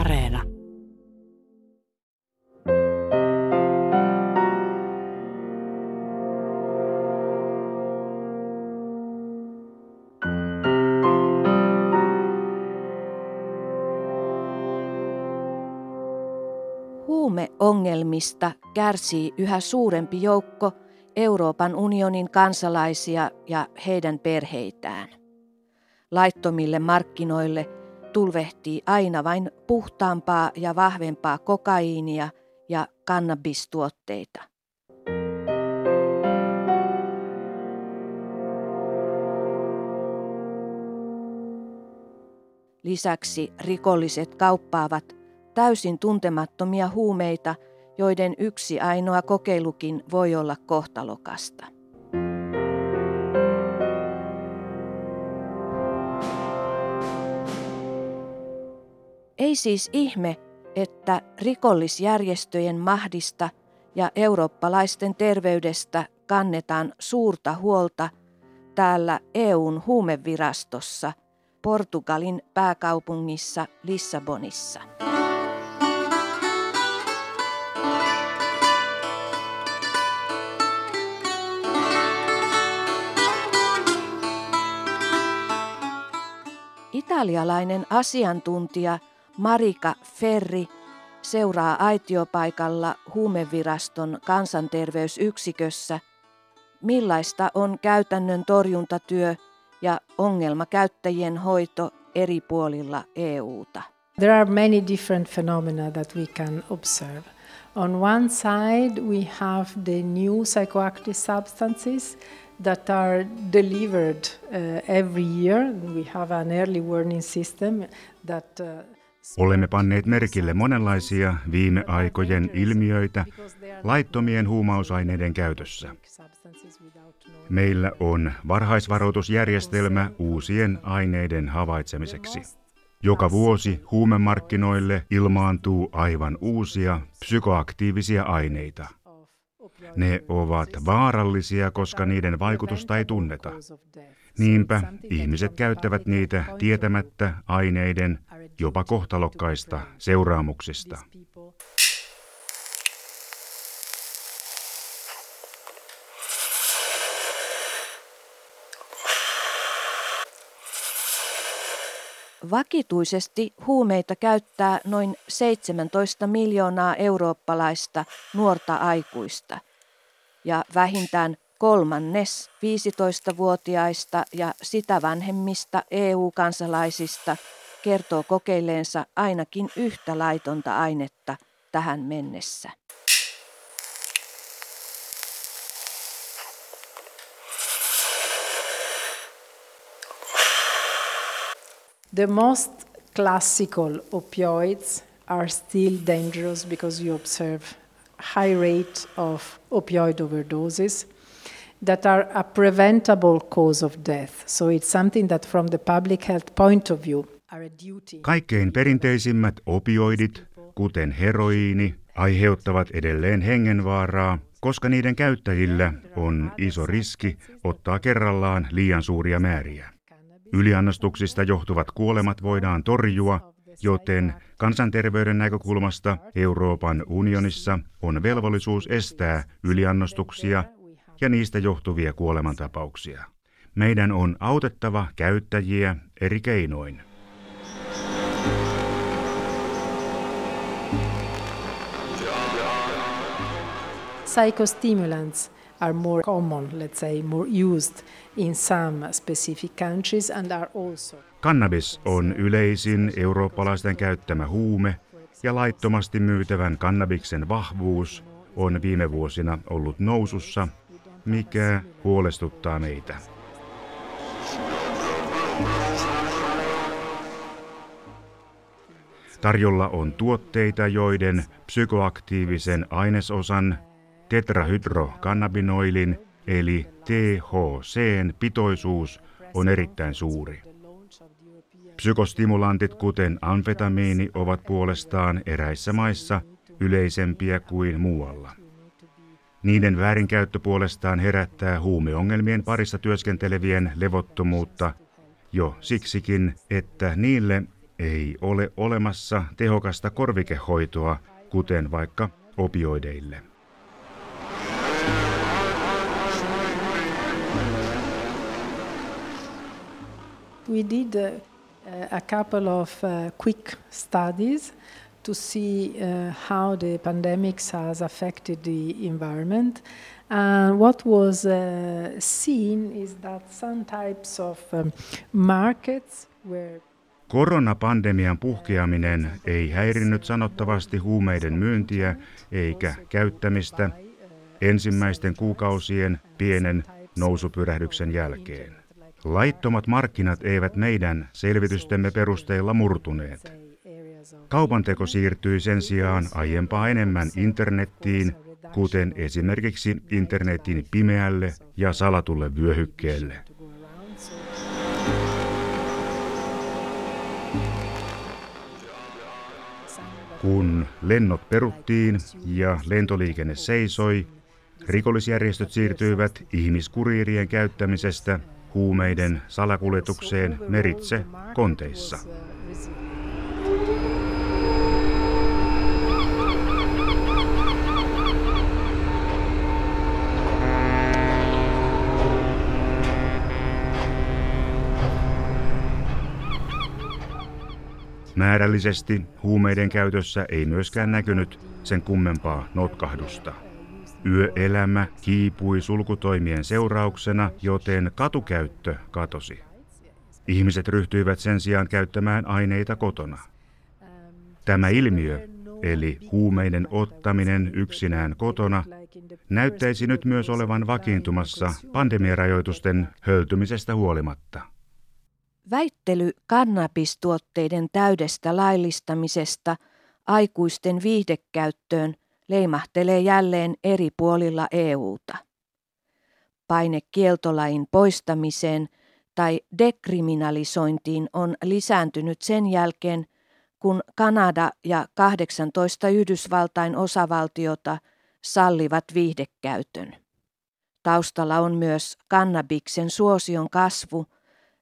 Areena. Huumeongelmista kärsii yhä suurempi joukko Euroopan unionin kansalaisia ja heidän perheitään. Laittomille markkinoille tulvehtii aina vain puhtaampaa ja vahvempaa kokaiinia ja kannabistuotteita. Lisäksi rikolliset kauppaavat täysin tuntemattomia huumeita, joiden yksi ainoa kokeilukin voi olla kohtalokasta. Ei siis ihme, että rikollisjärjestöjen mahdista ja eurooppalaisten terveydestä kannetaan suurta huolta täällä EU:n huumevirastossa, Portugalin pääkaupungissa Lissabonissa. Italialainen asiantuntija Marika Ferri seuraa aitiopaikalla huumeviraston kansanterveysyksikössä, millaista on käytännön torjuntatyö ja ongelmakäyttäjien hoito eri puolilla EU:ta. There are many different phenomena that we can observe. On one side we have the new psychoactive substances that are delivered every year. We have an early warning system that Olemme panneet merkille monenlaisia viime aikojen ilmiöitä laittomien huumausaineiden käytössä. Meillä on varhaisvaroitusjärjestelmä uusien aineiden havaitsemiseksi. Joka vuosi huumemarkkinoille ilmaantuu aivan uusia psykoaktiivisia aineita. Ne ovat vaarallisia, koska niiden vaikutusta ei tunneta. Niinpä ihmiset käyttävät niitä tietämättä aineiden jopa kohtalokkaista seuraamuksista. Vakituisesti huumeita käyttää noin 17 miljoonaa eurooppalaista nuorta aikuista ja vähintään kolmannes 15-vuotiaista ja sitä vanhemmista EU-kansalaisista kertoo kokeilleensa ainakin yhtä laitonta ainetta tähän mennessä. The most classical opioids are still dangerous because you observe high rate of opioid overdoses that are a preventable cause of death. So it's something that from the public health point of view. Kaikkein perinteisimmät opioidit, kuten heroiini, aiheuttavat edelleen hengenvaaraa, koska niiden käyttäjillä on iso riski ottaa kerrallaan liian suuria määriä. Yliannostuksista johtuvat kuolemat voidaan torjua, joten kansanterveyden näkökulmasta Euroopan unionissa on velvollisuus estää yliannostuksia ja niistä johtuvia kuolemantapauksia. Meidän on autettava käyttäjiä eri keinoin. Psychostimulants are more common, let's say, more used in some specific countries and are also. Kannabis on yleisin eurooppalaisten käyttämä huume ja laittomasti myytävän kannabiksen vahvuus on viime vuosina ollut nousussa, mikä huolestuttaa meitä. Tarjolla on tuotteita, joiden psykoaktiivisen ainesosan tetrahydrokannabinoilin eli THC:n pitoisuus on erittäin suuri. Psykostimulantit kuten amfetamiini ovat puolestaan eräissä maissa yleisempiä kuin muualla. Niiden väärinkäyttö puolestaan herättää huumeongelmien parissa työskentelevien levottomuutta jo siksikin, että niille ei ole olemassa tehokasta korvikehoitoa, kuten vaikka opioideille. We did a couple of quick studies to see how the pandemic has affected the environment. And what was seen is that some types of markets were... Koronapandemian puhkeaminen ei häirinnyt sanottavasti huumeiden myyntiä eikä käyttämistä ensimmäisten kuukausien pienen nousupyrähdyksen jälkeen. Laittomat markkinat eivät meidän selvitystemme perusteella murtuneet. Kaupanteko siirtyi sen sijaan aiempaa enemmän internettiin, kuten esimerkiksi internetin pimeälle ja salatulle vyöhykkeelle. Kun lennot peruttiin ja lentoliikenne seisoi, rikollisjärjestöt siirtyivät ihmiskuriirien käyttämisestä huumeiden salakuljetukseen meritse konteissa. Määrällisesti huumeiden käytössä ei myöskään näkynyt sen kummempaa notkahdusta. Yöelämä kiipui sulkutoimien seurauksena, joten katukäyttö katosi. Ihmiset ryhtyivät sen sijaan käyttämään aineita kotona. Tämä ilmiö, eli huumeiden ottaminen yksinään kotona, näyttäisi nyt myös olevan vakiintumassa pandemiarajoitusten höltymisestä huolimatta. Väittely kannabistuotteiden täydestä laillistamisesta aikuisten viihdekäyttöön leimahtelee jälleen eri puolilla EU:ta. Paine kieltolain poistamiseen tai dekriminalisointiin on lisääntynyt sen jälkeen, kun Kanada ja 18 Yhdysvaltain osavaltiota sallivat viihdekäytön. Taustalla on myös kannabiksen suosion kasvu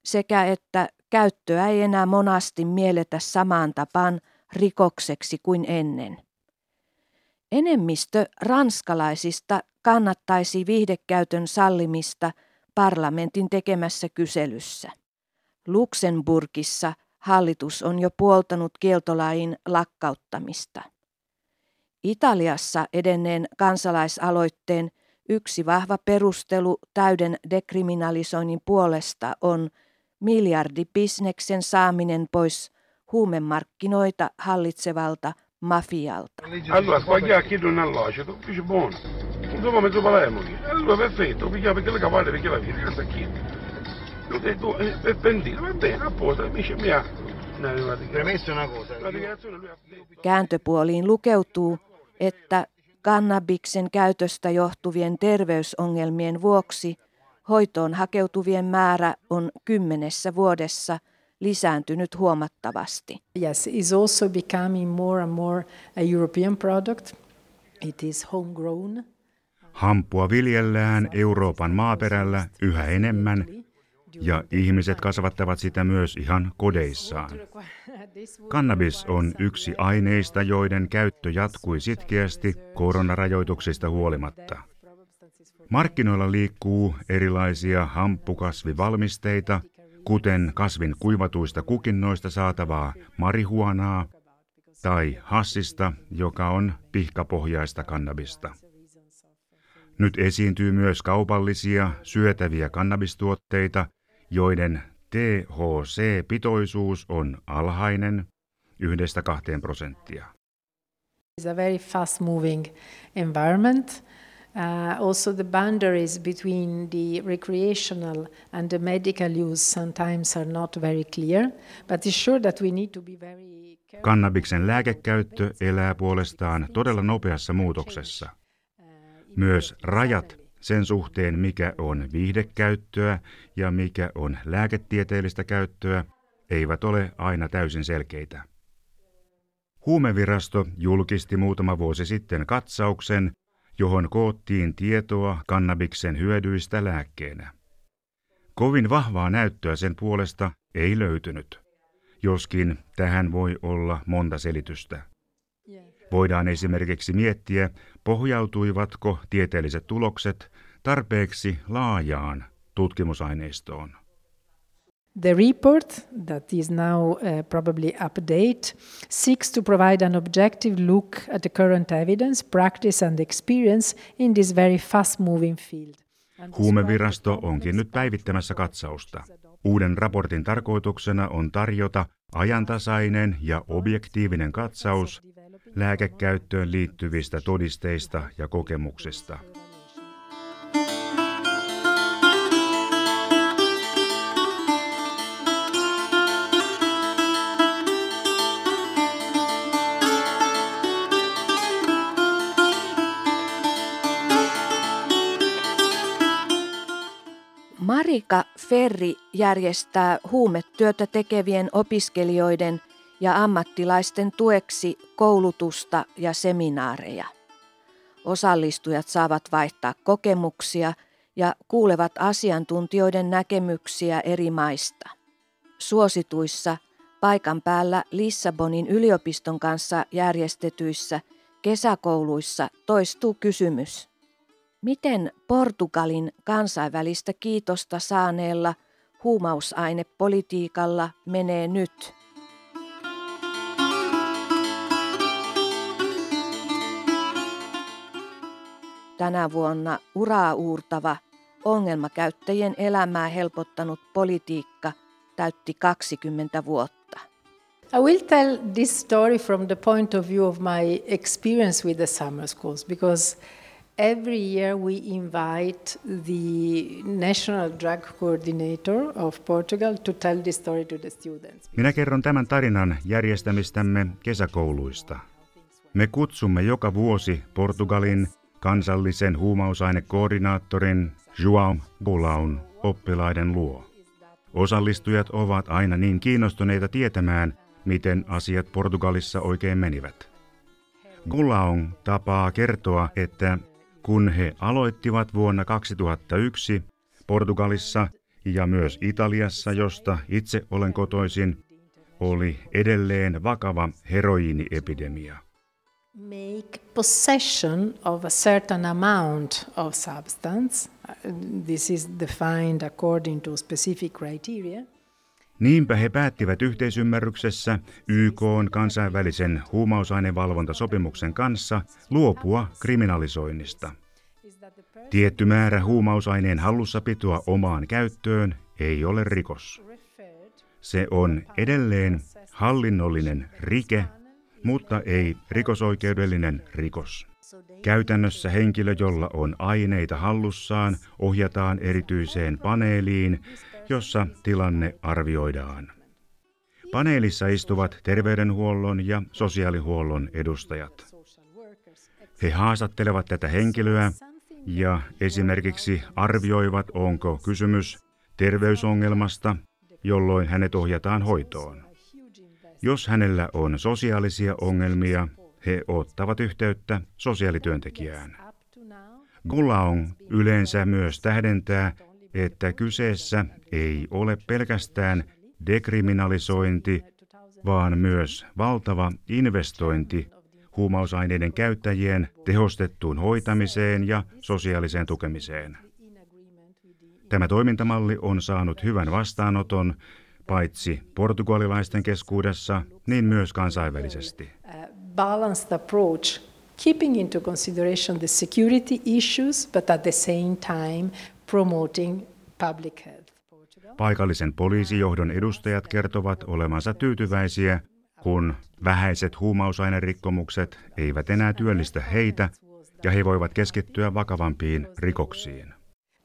sekä että käyttöä ei enää monasti mielletä samaan tapaan rikokseksi kuin ennen. Enemmistö ranskalaisista kannattaisi viihdekäytön sallimista parlamentin tekemässä kyselyssä. Luxemburgissa hallitus on jo puoltanut kieltolain lakkauttamista. Italiassa edenneen kansalaisaloitteen yksi vahva perustelu täyden dekriminalisoinnin puolesta on miljardibisneksen saaminen pois huumemarkkinoita hallitsevalta mafialta. Kääntöpuoliin lukeutuu, että kannabiksen käytöstä johtuvien terveysongelmien vuoksi hoitoon hakeutuvien määrä on 10 vuodessa lisääntynyt huomattavasti. Yes, it's also becoming more and more a European product. It is homegrown. Hampua viljellään Euroopan maaperällä yhä enemmän ja ihmiset kasvattavat sitä myös ihan kodeissaan. Kannabis on yksi aineista, joiden käyttö jatkui sitkeästi koronarajoituksista huolimatta. Markkinoilla liikkuu erilaisia hamppukasvivalmisteita, kuten kasvin kuivatuista kukinnoista saatavaa marihuanaa tai hassista, joka on pihkapohjaista kannabista. Nyt esiintyy myös kaupallisia syötäviä kannabistuotteita, joiden THC-pitoisuus on alhainen 1–2%. It's a very fast-moving environment. Also the boundaries between the recreational and the medical use sometimes are not very clear, but it's sure that we need to be very careful. Kannabiksen lääkekäyttö elää puolestaan todella nopeassa muutoksessa. Myös rajat sen suhteen, mikä on viihdekäyttöä ja mikä on lääketieteellistä käyttöä, eivät ole aina täysin selkeitä. Huumevirasto julkisti muutama vuosi sitten katsauksen, johon koottiin tietoa kannabiksen hyödyistä lääkkeenä. Kovin vahvaa näyttöä sen puolesta ei löytynyt, joskin tähän voi olla monta selitystä. Voidaan esimerkiksi miettiä, pohjautuivatko tieteelliset tulokset tarpeeksi laajaan tutkimusaineistoon. The report that is now probably updated seeks to provide an objective look at the current evidence, practice and experience in this very fast-moving field. Huumevirasto onkin nyt päivittämässä katsausta. Uuden raportin tarkoituksena on tarjota ajantasainen ja objektiivinen katsaus lääkekäyttöön liittyvistä todisteista ja kokemuksista. Marika Ferri järjestää huumetyötä tekevien opiskelijoiden ja ammattilaisten tueksi koulutusta ja seminaareja. Osallistujat saavat vaihtaa kokemuksia ja kuulevat asiantuntijoiden näkemyksiä eri maista. Suosituissa paikan päällä Lissabonin yliopiston kanssa järjestetyissä kesäkouluissa toistuu kysymys: miten Portugalin kansainvälistä kiitosta saaneella huumausainepolitiikalla menee nyt? Tänä vuonna uraa uurtava, ongelmakäyttäjien elämää helpottanut politiikka täytti 20 vuotta. I will tell this story from the point of view of my experience with the summer schools, because every year we invite the National Drug Coordinator of Portugal to tell this story to the students. Minä kerron tämän tarinan järjestämistämme kesäkouluista. Me kutsumme joka vuosi Portugalin kansallisen huumausainekoordinaattorin João Goulão oppilaiden luo. Osallistujat ovat aina niin kiinnostuneita tietämään, miten asiat Portugalissa oikein menivät. Goulão tapaa kertoa, että kun he aloittivat vuonna 2001 Portugalissa ja myös Italiassa, josta itse olen kotoisin, oli edelleen vakava heroiiniepidemia. Make possession of a certain amount of substance. This is defined according to specific criteria. Niinpä he päättivät yhteisymmärryksessä YK:n kansainvälisen huumausainevalvontasopimuksen kanssa luopua kriminalisoinnista. Tietty määrä huumausaineen hallussapitoa omaan käyttöön ei ole rikos. Se on edelleen hallinnollinen rike, mutta ei rikosoikeudellinen rikos. Käytännössä henkilö, jolla on aineita hallussaan, ohjataan erityiseen paneeliin, jossa tilanne arvioidaan. Paneelissa istuvat terveydenhuollon ja sosiaalihuollon edustajat. He haastattelevat tätä henkilöä ja esimerkiksi arvioivat, onko kysymys terveysongelmasta, jolloin hänet ohjataan hoitoon. Jos hänellä on sosiaalisia ongelmia, he ottavat yhteyttä sosiaalityöntekijään. Goulão yleensä myös tähdentää, että kyseessä ei ole pelkästään dekriminalisointi, vaan myös valtava investointi huumausaineiden käyttäjien tehostettuun hoitamiseen ja sosiaaliseen tukemiseen. Tämä toimintamalli on saanut hyvän vastaanoton paitsi portugalilaisten keskuudessa, niin myös kansainvälisesti. Balanced approach, keeping into consideration the security issues, but at the same time promoting public health. Paikallisen poliisijohdon edustajat kertovat olevansa tyytyväisiä, kun vähäiset huumausainerikkomukset eivät enää työllistä heitä ja he voivat keskittyä vakavampiin rikoksiin.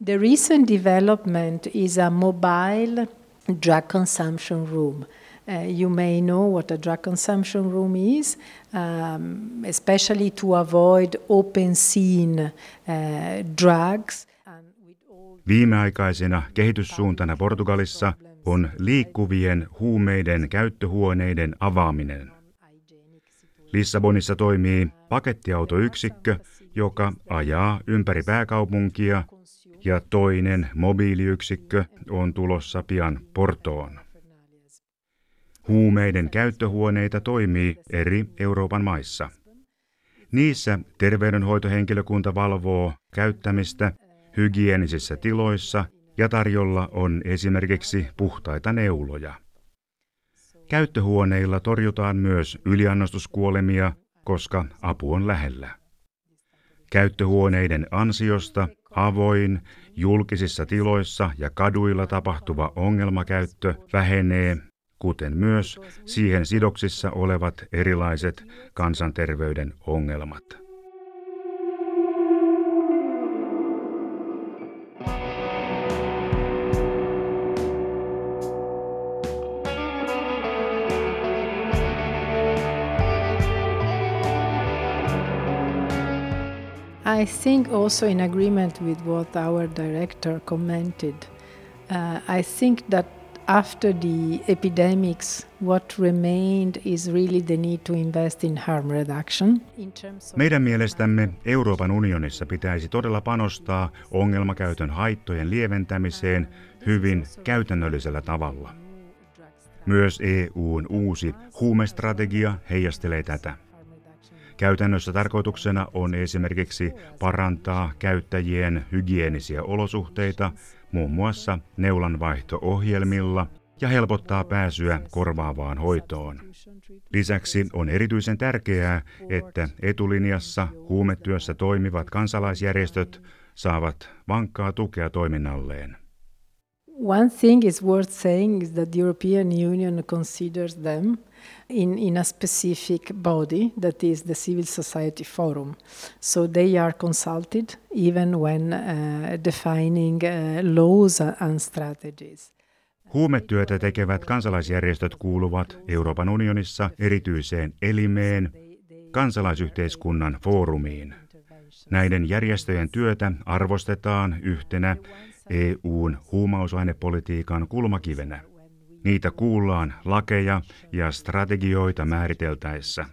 The recent development is a mobile drug consumption room. You may know what a drug consumption room is, especially to avoid open scene drugs. Viimeaikaisena kehityssuuntana Portugalissa on liikkuvien huumeiden käyttöhuoneiden avaaminen. Lissabonissa toimii pakettiautoyksikkö, joka ajaa ympäri pääkaupunkia, ja toinen mobiiliyksikkö on tulossa pian Portoon. Huumeiden käyttöhuoneita toimii eri Euroopan maissa. Niissä terveydenhoitohenkilökunta valvoo käyttämistä hygienisissä tiloissa ja tarjolla on esimerkiksi puhtaita neuloja. Käyttöhuoneilla torjutaan myös yliannostuskuolemia, koska apu on lähellä. Käyttöhuoneiden ansiosta avoin, julkisissa tiloissa ja kaduilla tapahtuva ongelmakäyttö vähenee, kuten myös siihen sidoksissa olevat erilaiset kansanterveyden ongelmat. I think also in agreement with what our director commented, I think that after the epidemics, what remained is really the need to invest in harm reduction. Meidän mielestämme Euroopan unionissa pitäisi todella panostaa ongelmakäytön haittojen lieventämiseen hyvin käytännöllisellä tavalla. Myös EU:n uusi huumestrategia heijastelee tätä. Käytännössä tarkoituksena on esimerkiksi parantaa käyttäjien hygienisiä olosuhteita, muun muassa neulanvaihto-ohjelmilla, ja helpottaa pääsyä korvaavaan hoitoon. Lisäksi on erityisen tärkeää, että etulinjassa huumetyössä toimivat kansalaisjärjestöt saavat vankkaa tukea toiminnalleen. One thing is worth saying is that the European Union considers them in a specific body that is the Civil Society Forum. So they are consulted even when defining laws and strategies. Huumetyötä tekevät kansalaisjärjestöt kuuluvat Euroopan unionissa erityiseen elimeen, kansalaisyhteiskunnan foorumiin. Näiden järjestöjen työtä arvostetaan yhtenä EU:n huumausainepolitiikan kulmakivenä. Niitä kuullaan lakeja ja strategioita määriteltäessä.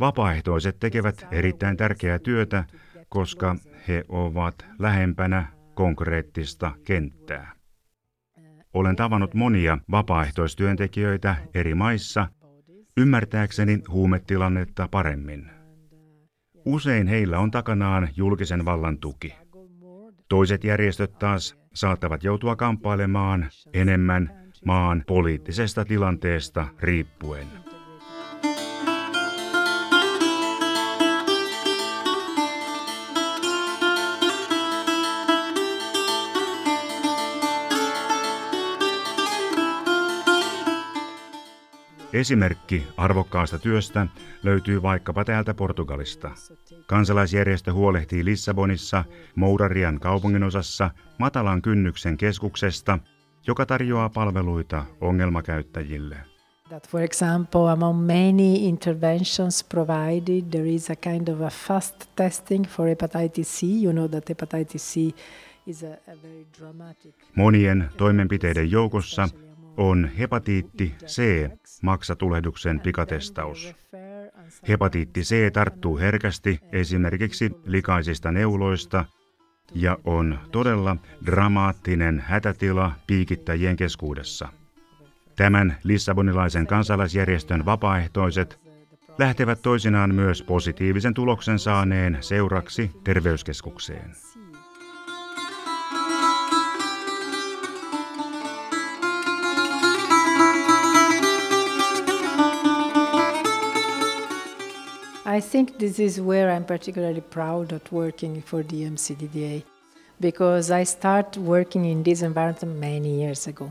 Vapaaehtoiset tekevät erittäin tärkeää työtä, koska he ovat lähempänä konkreettista kenttää. Olen tavannut monia vapaaehtoistyöntekijöitä eri maissa ymmärtääkseni huumetilannetta paremmin. Usein heillä on takanaan julkisen vallan tuki. Toiset järjestöt taas saattavat joutua kamppailemaan enemmän maan poliittisesta tilanteesta riippuen. Esimerkki arvokkaasta työstä löytyy vaikkapa täältä Portugalista. Kansalaisjärjestö huolehtii Lissabonissa, Mourarian kaupunginosassa, matalan kynnyksen keskuksesta, joka tarjoaa palveluita ongelmakäyttäjille. That for example, among many interventions provided, there is a kind of a fast testing for hepatitis C. You know that hepatitis C is a very dramatic. Monien toimenpiteiden joukossa on hepatiitti C, maksatulehduksen pikatestaus. Hepatiitti C tarttuu herkästi esimerkiksi likaisista neuloista ja on todella dramaattinen hätätila piikittäjien keskuudessa. Tämän lissabonilaisen kansalaisjärjestön vapaaehtoiset lähtevät toisinaan myös positiivisen tuloksen saaneen seuraksi terveyskeskukseen. I think this is where I'm particularly proud of working for the EMCDDA, because I started working in this environment many years ago.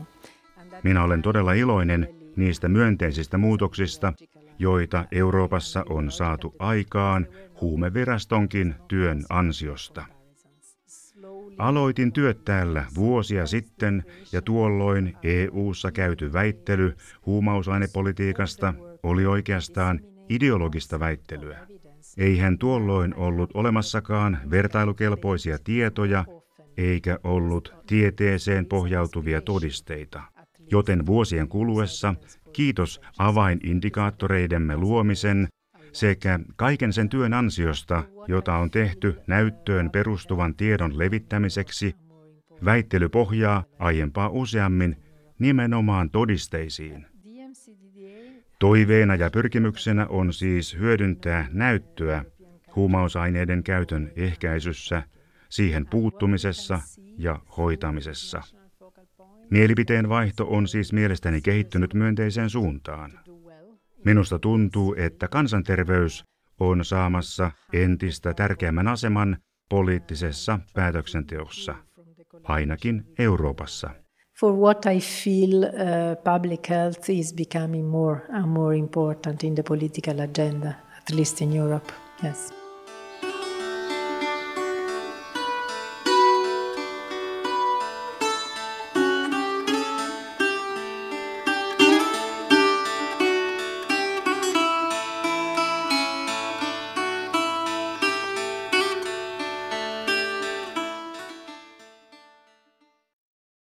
Minä olen todella iloinen niistä myönteisistä muutoksista, joita Euroopassa on saatu aikaan huumevirastonkin työn ansiosta. Aloitin työt täällä vuosia sitten ja tuolloin EU:ssa käyty väittely huumausainepolitiikasta oli oikeastaan ideologista väittelyä. Eihän tuolloin ollut olemassakaan vertailukelpoisia tietoja eikä ollut tieteeseen pohjautuvia todisteita. Joten vuosien kuluessa, kiitos avainindikaattoreidemme luomisen sekä kaiken sen työn ansiosta, jota on tehty näyttöön perustuvan tiedon levittämiseksi, väittely pohjaa aiempaa useammin nimenomaan todisteisiin. Toiveena ja pyrkimyksenä on siis hyödyntää näyttöä huumausaineiden käytön ehkäisyssä, siihen puuttumisessa ja hoitamisessa. Mielipiteen vaihto on siis mielestäni kehittynyt myönteiseen suuntaan. Minusta tuntuu, että kansanterveys on saamassa entistä tärkeämmän aseman poliittisessa päätöksenteossa, ainakin Euroopassa. For what I feel, public health is becoming more and more important in the political agenda, at least in Europe. Yes.